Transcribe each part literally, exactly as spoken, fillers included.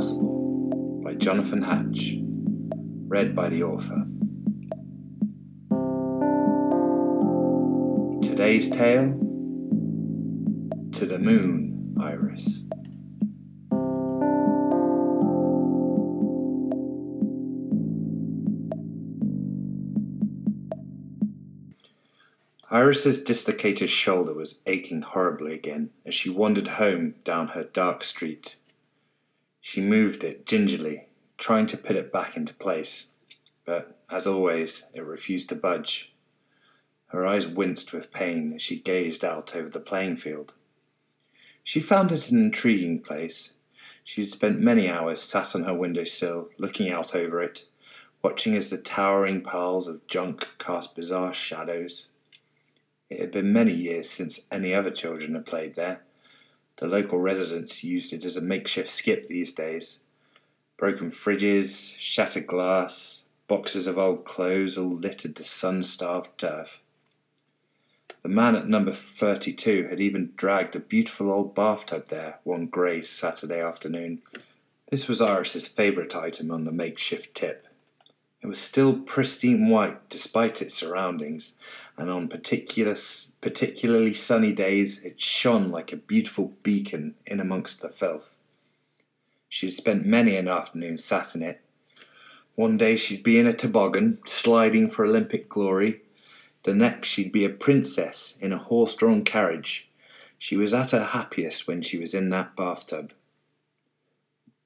Possible by Jonathan Hatch, read by the author. Today's tale, To the Moon, Iris. Iris's dislocated shoulder was aching horribly again as she wandered home down her dark street. She moved it gingerly, trying to put it back into place, but, as always, it refused to budge. Her eyes winced with pain as she gazed out over the playing field. She found it an intriguing place. She had spent many hours sat on her windowsill, looking out over it, watching as the towering piles of junk cast bizarre shadows. It had been many years since any other children had played there. The local residents used it as a makeshift skip these days. Broken fridges, shattered glass, boxes of old clothes all littered the sun-starved turf. The man at number thirty-two had even dragged a beautiful old bathtub there one grey Saturday afternoon. This was Iris's favourite item on the makeshift tip. It was still pristine white despite its surroundings, and on particular, particularly sunny days it shone like a beautiful beacon in amongst the filth. She had spent many an afternoon sat in it. One day she'd be in a toboggan, sliding for Olympic glory. The next she'd be a princess in a horse-drawn carriage. She was at her happiest when she was in that bathtub.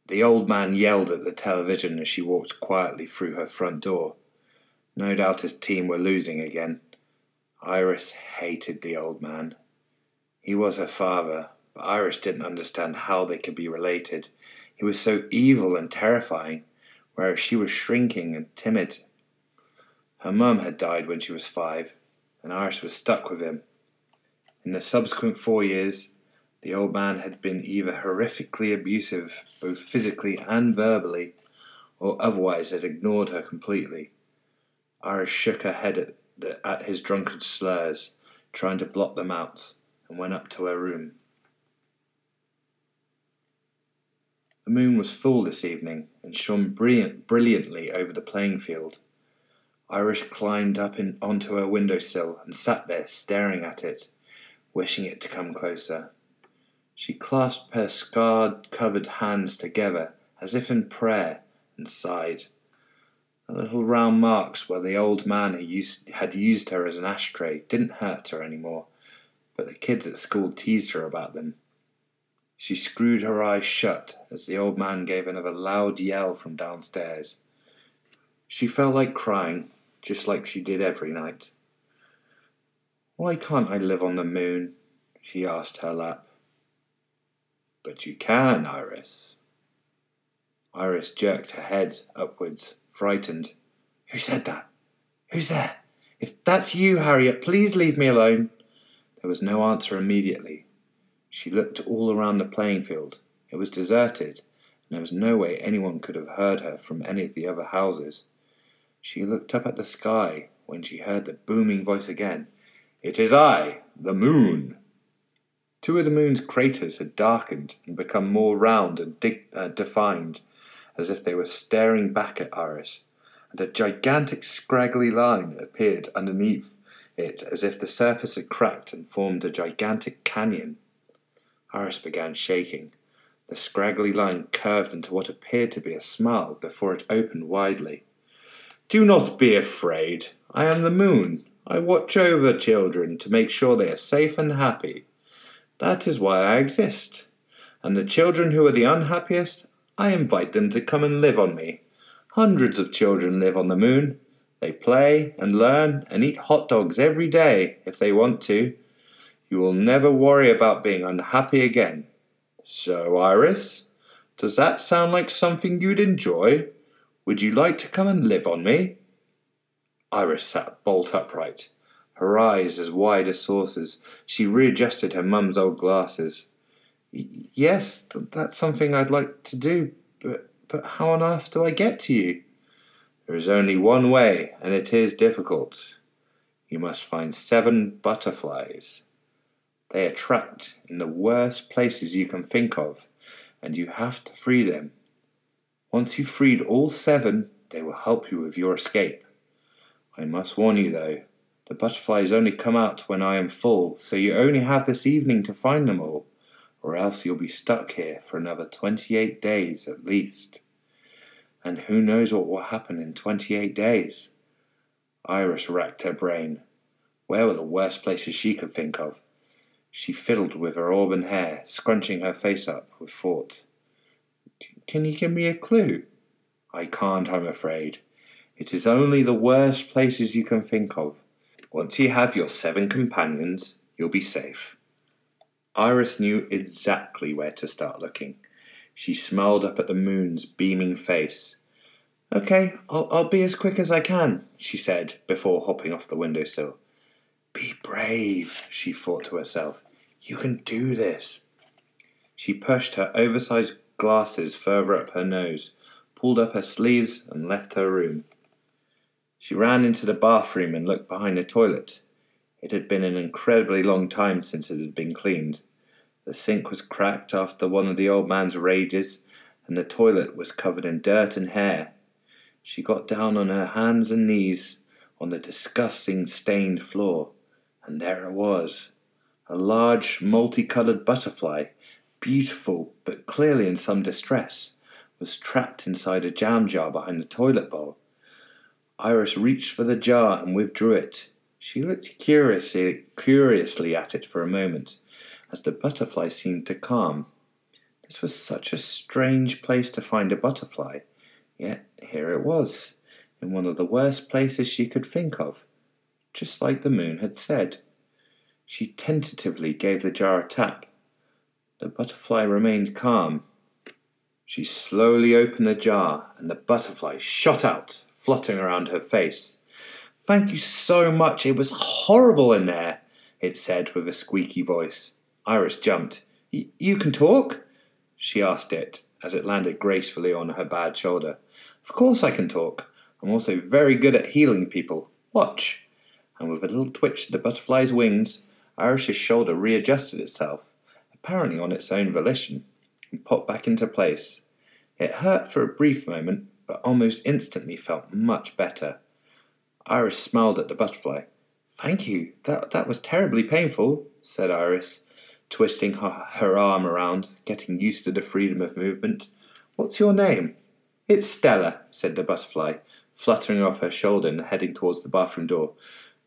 The old man yelled at the television as she walked quietly through her front door. No doubt his team were losing again. Iris hated the old man. He was her father, but Iris didn't understand how they could be related. He was so evil and terrifying, whereas she was shrinking and timid. Her mum had died when she was five, and Iris was stuck with him. In the subsequent four years, the old man had been either horrifically abusive, both physically and verbally, or otherwise had ignored her completely. Iris shook her head at, the, at his drunken slurs, trying to blot them out, and went up to her room. The moon was full this evening, and shone brilliant, brilliantly over the playing field. Iris climbed up in, onto her windowsill and sat there staring at it, wishing it to come closer. She clasped her scarred, covered hands together, as if in prayer, and sighed. The little round marks where the old man had used her as an ashtray didn't hurt her anymore, but the kids at school teased her about them. She screwed her eyes shut as the old man gave another loud yell from downstairs. She felt like crying, just like she did every night. "Why can't I live on the moon?" she asked her lap. "But you can, Iris." Iris jerked her head upwards, frightened. "Who said that? Who's there? If that's you, Harriet, please leave me alone." There was no answer immediately. She looked all around the playing field. It was deserted, and there was no way anyone could have heard her from any of the other houses. She looked up at the sky when she heard the booming voice again. "It is I, the moon." Two of the moon's craters had darkened and become more round and dig- uh, defined, as if they were staring back at Iris, and a gigantic scraggly line appeared underneath it, as if the surface had cracked and formed a gigantic canyon. Iris began shaking. The scraggly line curved into what appeared to be a smile before it opened widely. "Do not be afraid. I am the moon. I watch over children to make sure they are safe and happy. That is why I exist. And the children who are the unhappiest, I invite them to come and live on me. Hundreds of children live on the moon. They play and learn and eat hot dogs every day if they want to. You will never worry about being unhappy again. So, Iris, does that sound like something you'd enjoy? Would you like to come and live on me?" Iris sat bolt upright, her eyes as wide as saucers. She readjusted her mum's old glasses. "Yes, that's something I'd like to do, but, but how on earth do I get to you?" "There is only one way, and it is difficult. You must find seven butterflies. They are trapped in the worst places you can think of, and you have to free them. Once you've freed all seven, they will help you with your escape. I must warn you, though, the butterflies only come out when I am full, so you only have this evening to find them all, or else you'll be stuck here for another twenty-eight days at least. And who knows what will happen in twenty-eight days? Iris racked her brain. Where were the worst places she could think of? She fiddled with her auburn hair, scrunching her face up with thought. Can you give me a clue? I can't, I'm afraid. It is only the worst places you can think of. Once you have your seven companions, you'll be safe. Iris knew exactly where to start looking. She smiled up at the moon's beaming face. "Okay, I'll, I'll be as quick as I can," she said, before hopping off the windowsill. "Be brave," she thought to herself. "You can do this." She pushed her oversized glasses further up her nose, pulled up her sleeves, and left her room. She ran into the bathroom and looked behind the toilet. It had been an incredibly long time since it had been cleaned. The sink was cracked after one of the old man's rages, and the toilet was covered in dirt and hair. She got down on her hands and knees on the disgusting stained floor, and there it was, a large multicoloured butterfly, beautiful but clearly in some distress, was trapped inside a jam jar behind the toilet bowl. Iris reached for the jar and withdrew it. She looked curiously, curiously at it for a moment, as the butterfly seemed to calm. This was such a strange place to find a butterfly, yet here it was, in one of the worst places she could think of, just like the moon had said. She tentatively gave the jar a tap. The butterfly remained calm. She slowly opened the jar, and the butterfly shot out, fluttering around her face. "Thank you so much, it was horrible in there," it said with a squeaky voice. Iris jumped. "You can talk?" she asked it, as it landed gracefully on her bad shoulder. "Of course I can talk. I'm also very good at healing people. Watch." And with a little twitch of the butterfly's wings, Iris's shoulder readjusted itself, apparently on its own volition, and popped back into place. It hurt for a brief moment, but almost instantly felt much better. Iris smiled at the butterfly. "Thank you. That, that was terribly painful," said Iris, twisting her, her arm around, getting used to the freedom of movement. "What's your name?" "It's Stella," said the butterfly, fluttering off her shoulder and heading towards the bathroom door.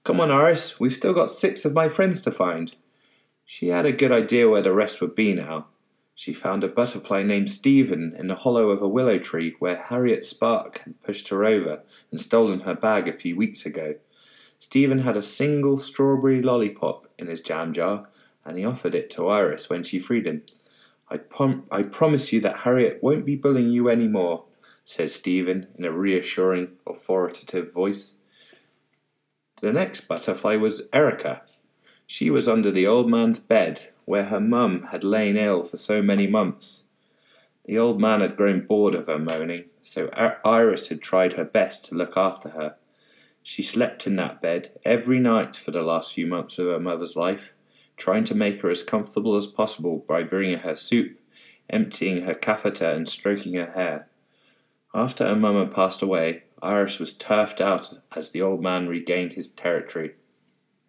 "Come on, Iris, we've still got six of my friends to find." She had a good idea where the rest would be now. She found a butterfly named Stephen in the hollow of a willow tree where Harriet Spark had pushed her over and stolen her bag a few weeks ago. Stephen had a single strawberry lollipop in his jam jar, and he offered it to Iris when she freed him. I, prom- I promise you that Harriet won't be bullying you any more," said Stephen in a reassuring, authoritative voice. The next butterfly was Erica. She was under the old man's bed, where her mum had lain ill for so many months. The old man had grown bored of her moaning, so Iris had tried her best to look after her. She slept in that bed every night for the last few months of her mother's life, trying to make her as comfortable as possible by bringing her soup, emptying her catheter, and stroking her hair. After her mum had passed away, Iris was turfed out as the old man regained his territory.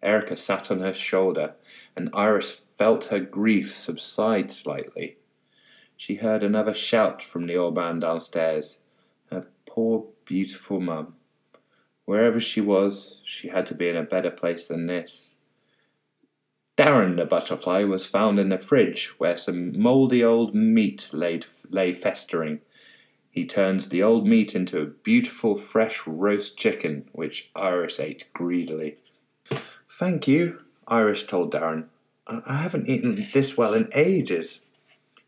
Erica sat on her shoulder, and Iris felt her grief subside slightly. She heard another shout from the old man downstairs. Her poor, beautiful mum. Wherever she was, she had to be in a better place than this. Darren the butterfly was found in the fridge, where some mouldy old meat laid, lay festering. He turned the old meat into a beautiful fresh roast chicken, which Iris ate greedily. "Thank you," Iris told Darren. I, I haven't eaten this well in ages."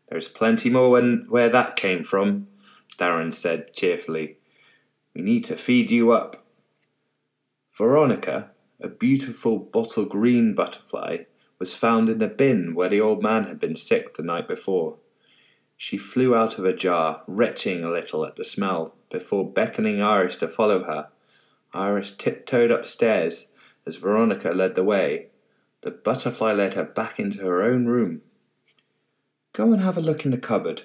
"There's plenty more when, where that came from," Darren said cheerfully. "We need to feed you up." Veronica, a beautiful bottle green butterfly, was found in a bin where the old man had been sick the night before. She flew out of a jar, retching a little at the smell, before beckoning Iris to follow her. Iris tiptoed upstairs as Veronica led the way. The butterfly led her back into her own room. "Go and have a look in the cupboard,"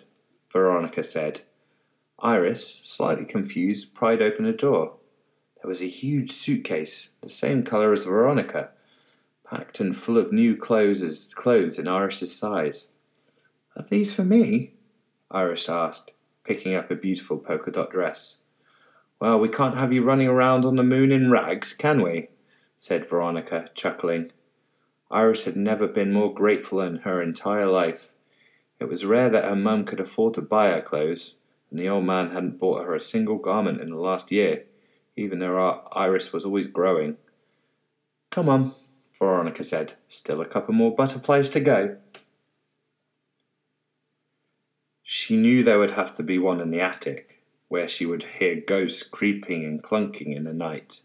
Veronica said. Iris, slightly confused, pried open a door. There was a huge suitcase, the same colour as Veronica, packed and full of new clothes, clothes in Iris's size. "Are these for me?" Iris asked, picking up a beautiful polka dot dress. "Well, we can't have you running around on the moon in rags, can we?" said Veronica, chuckling. Iris had never been more grateful in her entire life. It was rare that her mum could afford to buy her clothes, and the old man hadn't bought her a single garment in the last year, even though Iris was always growing. "Come on," Veronica said. "Still a couple more butterflies to go." She knew there would have to be one in the attic, where she would hear ghosts creeping and clunking in the night.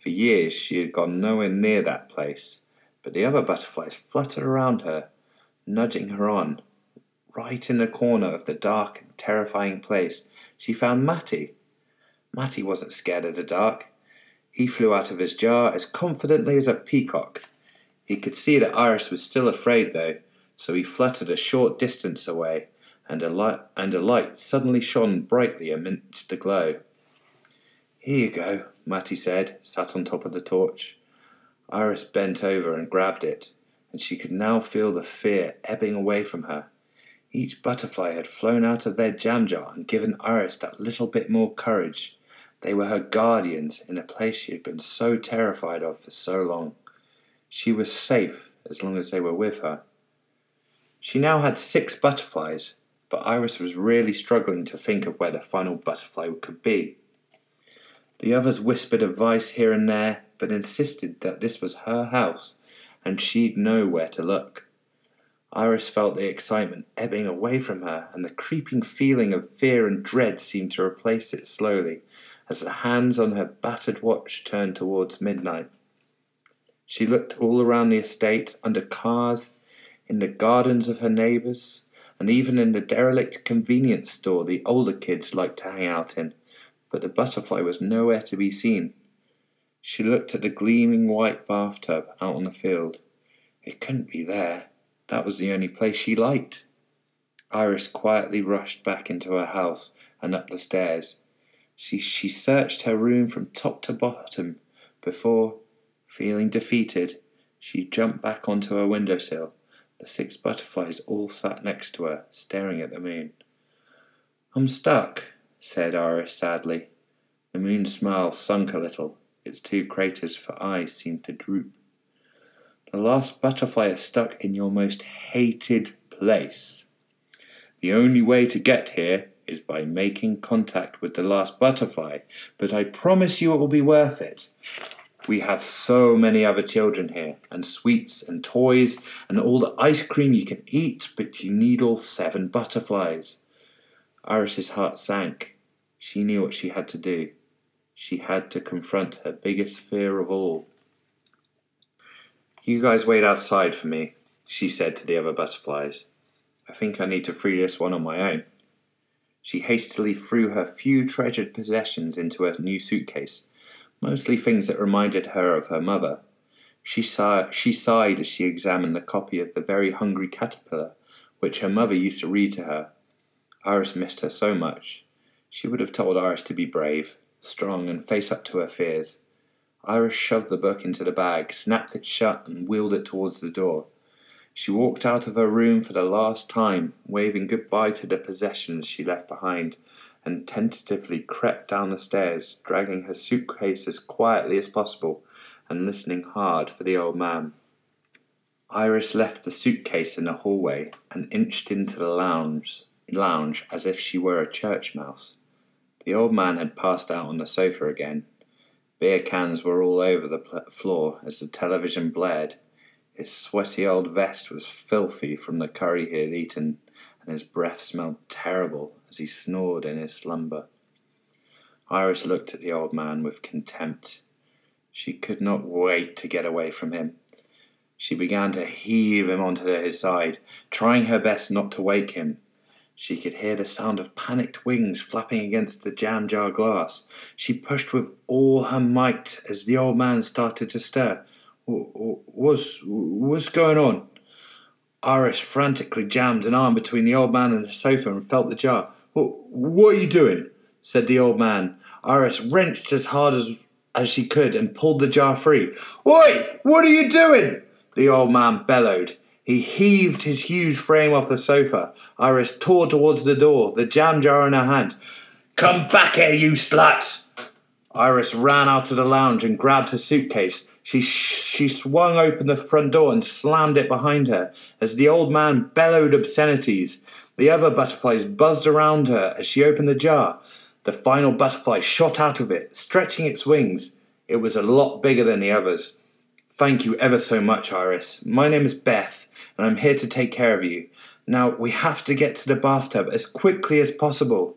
For years she had gone nowhere near that place, but the other butterflies fluttered around her, nudging her on. Right in the corner of the dark and terrifying place, she found Matty. Matty wasn't scared of the dark. He flew out of his jar as confidently as a peacock. He could see that Iris was still afraid, though, so he fluttered a short distance away, and a light, and a light suddenly shone brightly amidst the glow. "Here you go," Matty said, sat on top of the torch. Iris bent over and grabbed it, and she could now feel the fear ebbing away from her. Each butterfly had flown out of their jam jar and given Iris that little bit more courage. They were her guardians in a place she had been so terrified of for so long. She was safe as long as they were with her. She now had six butterflies, but Iris was really struggling to think of where the final butterfly could be. The others whispered advice here and there, but insisted that this was her house and she'd know where to look. Iris felt the excitement ebbing away from her, and the creeping feeling of fear and dread seemed to replace it slowly, as the hands on her battered watch turned towards midnight. She looked all around the estate, under cars, in the gardens of her neighbours, and even in the derelict convenience store the older kids liked to hang out in, but the butterfly was nowhere to be seen. She looked at the gleaming white bathtub out on the field. It couldn't be there. That was the only place she liked. Iris quietly rushed back into her house and up the stairs. She, she searched her room from top to bottom before, feeling defeated, she jumped back onto her windowsill. The six butterflies all sat next to her, staring at the moon. "I'm stuck," said Iris sadly. The moon's smile sunk a little. Its two craters for eyes seemed to droop. "The last butterfly is stuck in your most hated place. The only way to get here is by making contact with the last butterfly, but I promise you it will be worth it. We have so many other children here, and sweets and toys and all the ice cream you can eat, but you need all seven butterflies." Iris's heart sank. She knew what she had to do. She had to confront her biggest fear of all. "You guys wait outside for me," she said to the other butterflies. "I think I need to free this one on my own." She hastily threw her few treasured possessions into her new suitcase, mostly things that reminded her of her mother. She, sigh- she sighed as she examined the copy of The Very Hungry Caterpillar, which her mother used to read to her. Iris missed her so much. She would have told Iris to be brave, strong, and face up to her fears. Iris shoved the book into the bag, snapped it shut, and wheeled it towards the door. She walked out of her room for the last time, waving goodbye to the possessions she left behind, and tentatively crept down the stairs, dragging her suitcase as quietly as possible, and listening hard for the old man. Iris left the suitcase in the hallway, and inched into the lounge, lounge as if she were a church mouse. The old man had passed out on the sofa again. Beer cans were all over the pl- floor as the television blared. His sweaty old vest was filthy from the curry he had eaten, and his breath smelled terrible as he snored in his slumber. Iris looked at the old man with contempt. She could not wait to get away from him. She began to heave him onto his side, trying her best not to wake him. She could hear the sound of panicked wings flapping against the jam jar glass. She pushed with all her might as the old man started to stir. What's, what's going on? Iris frantically jammed an arm between the old man and the sofa and felt the jar. "What are you doing?" said the old man. Iris wrenched as hard as, as she could and pulled the jar free. "Oi, what are you doing?" the old man bellowed. He heaved his huge frame off the sofa. Iris tore towards the door, the jam jar in her hand. "Come back here, you sluts!" Iris ran out of the lounge and grabbed her suitcase. She sh- she swung open the front door and slammed it behind her as the old man bellowed obscenities. The other butterflies buzzed around her as she opened the jar. The final butterfly shot out of it, stretching its wings. It was a lot bigger than the others. "Thank you ever so much, Iris. My name is Beth, and I'm here to take care of you. Now, we have to get to the bathtub as quickly as possible."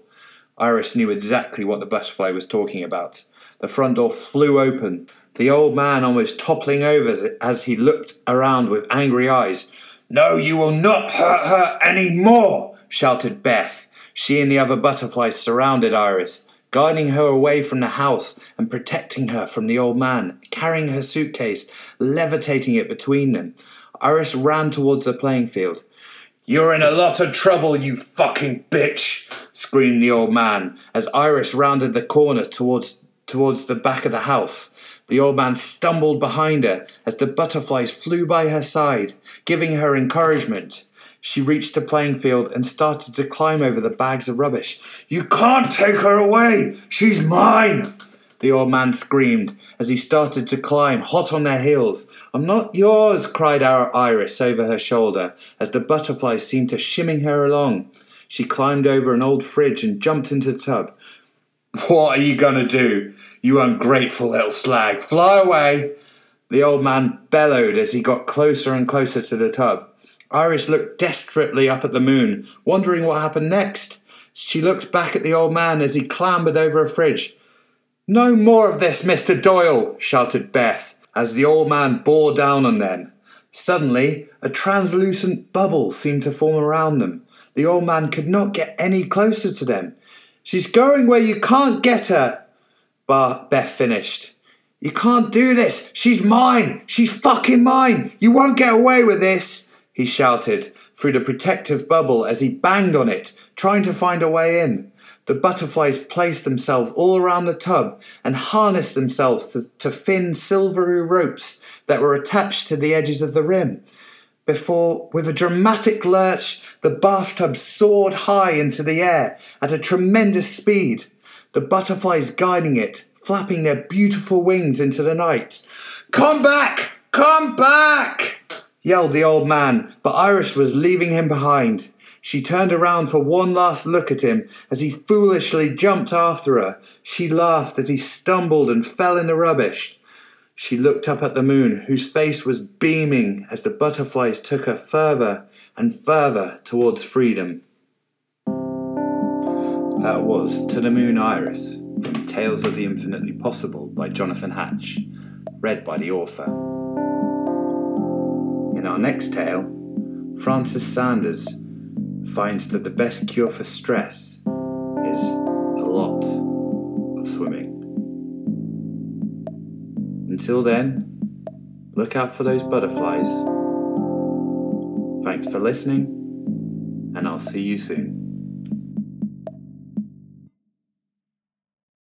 Iris knew exactly what the butterfly was talking about. The front door flew open, the old man almost toppling over as he looked around with angry eyes. "No, you will not hurt her any more!" shouted Beth. She and the other butterflies surrounded Iris, guiding her away from the house and protecting her from the old man, carrying her suitcase, levitating it between them. Iris ran towards the playing field. "You're in a lot of trouble, you fucking bitch!" screamed the old man as Iris rounded the corner towards towards the back of the house. The old man stumbled behind her as the butterflies flew by her side, giving her encouragement. She reached the playing field and started to climb over the bags of rubbish. "You can't take her away! She's mine!" the old man screamed as he started to climb, hot on their heels. "I'm not yours," cried our Iris over her shoulder as the butterflies seemed to shimmy her along. She climbed over an old fridge and jumped into the tub. "What are you going to do, you ungrateful little slag? Fly away!" the old man bellowed as he got closer and closer to the tub. Iris looked desperately up at the moon, wondering what happened next. She looked back at the old man as he clambered over a fridge. "No more of this, Mister Doyle!" shouted Beth as the old man bore down on them. Suddenly, a translucent bubble seemed to form around them. The old man could not get any closer to them. "She's going where you can't get her," Beth finished. "You can't do this. She's mine. She's fucking mine. You won't get away with this," he shouted through the protective bubble as he banged on it, trying to find a way in. The butterflies placed themselves all around the tub and harnessed themselves to, to thin silvery ropes that were attached to the edges of the rim. Before, with a dramatic lurch, the bathtub soared high into the air at a tremendous speed, the butterflies guiding it, flapping their beautiful wings into the night. "Come back! Come back!" yelled the old man, but Iris was leaving him behind. She turned around for one last look at him as he foolishly jumped after her. She laughed as he stumbled and fell in the rubbish. She looked up at the moon, whose face was beaming as the butterflies took her further and further towards freedom. That was To the Moon, Iris, from Tales of the Infinitely Possible by Jonathan Hatch, read by the author. In our next tale, Francis Sanders finds that the best cure for stress is a lot of swimming. Until then, look out for those butterflies. Thanks for listening, and I'll see you soon.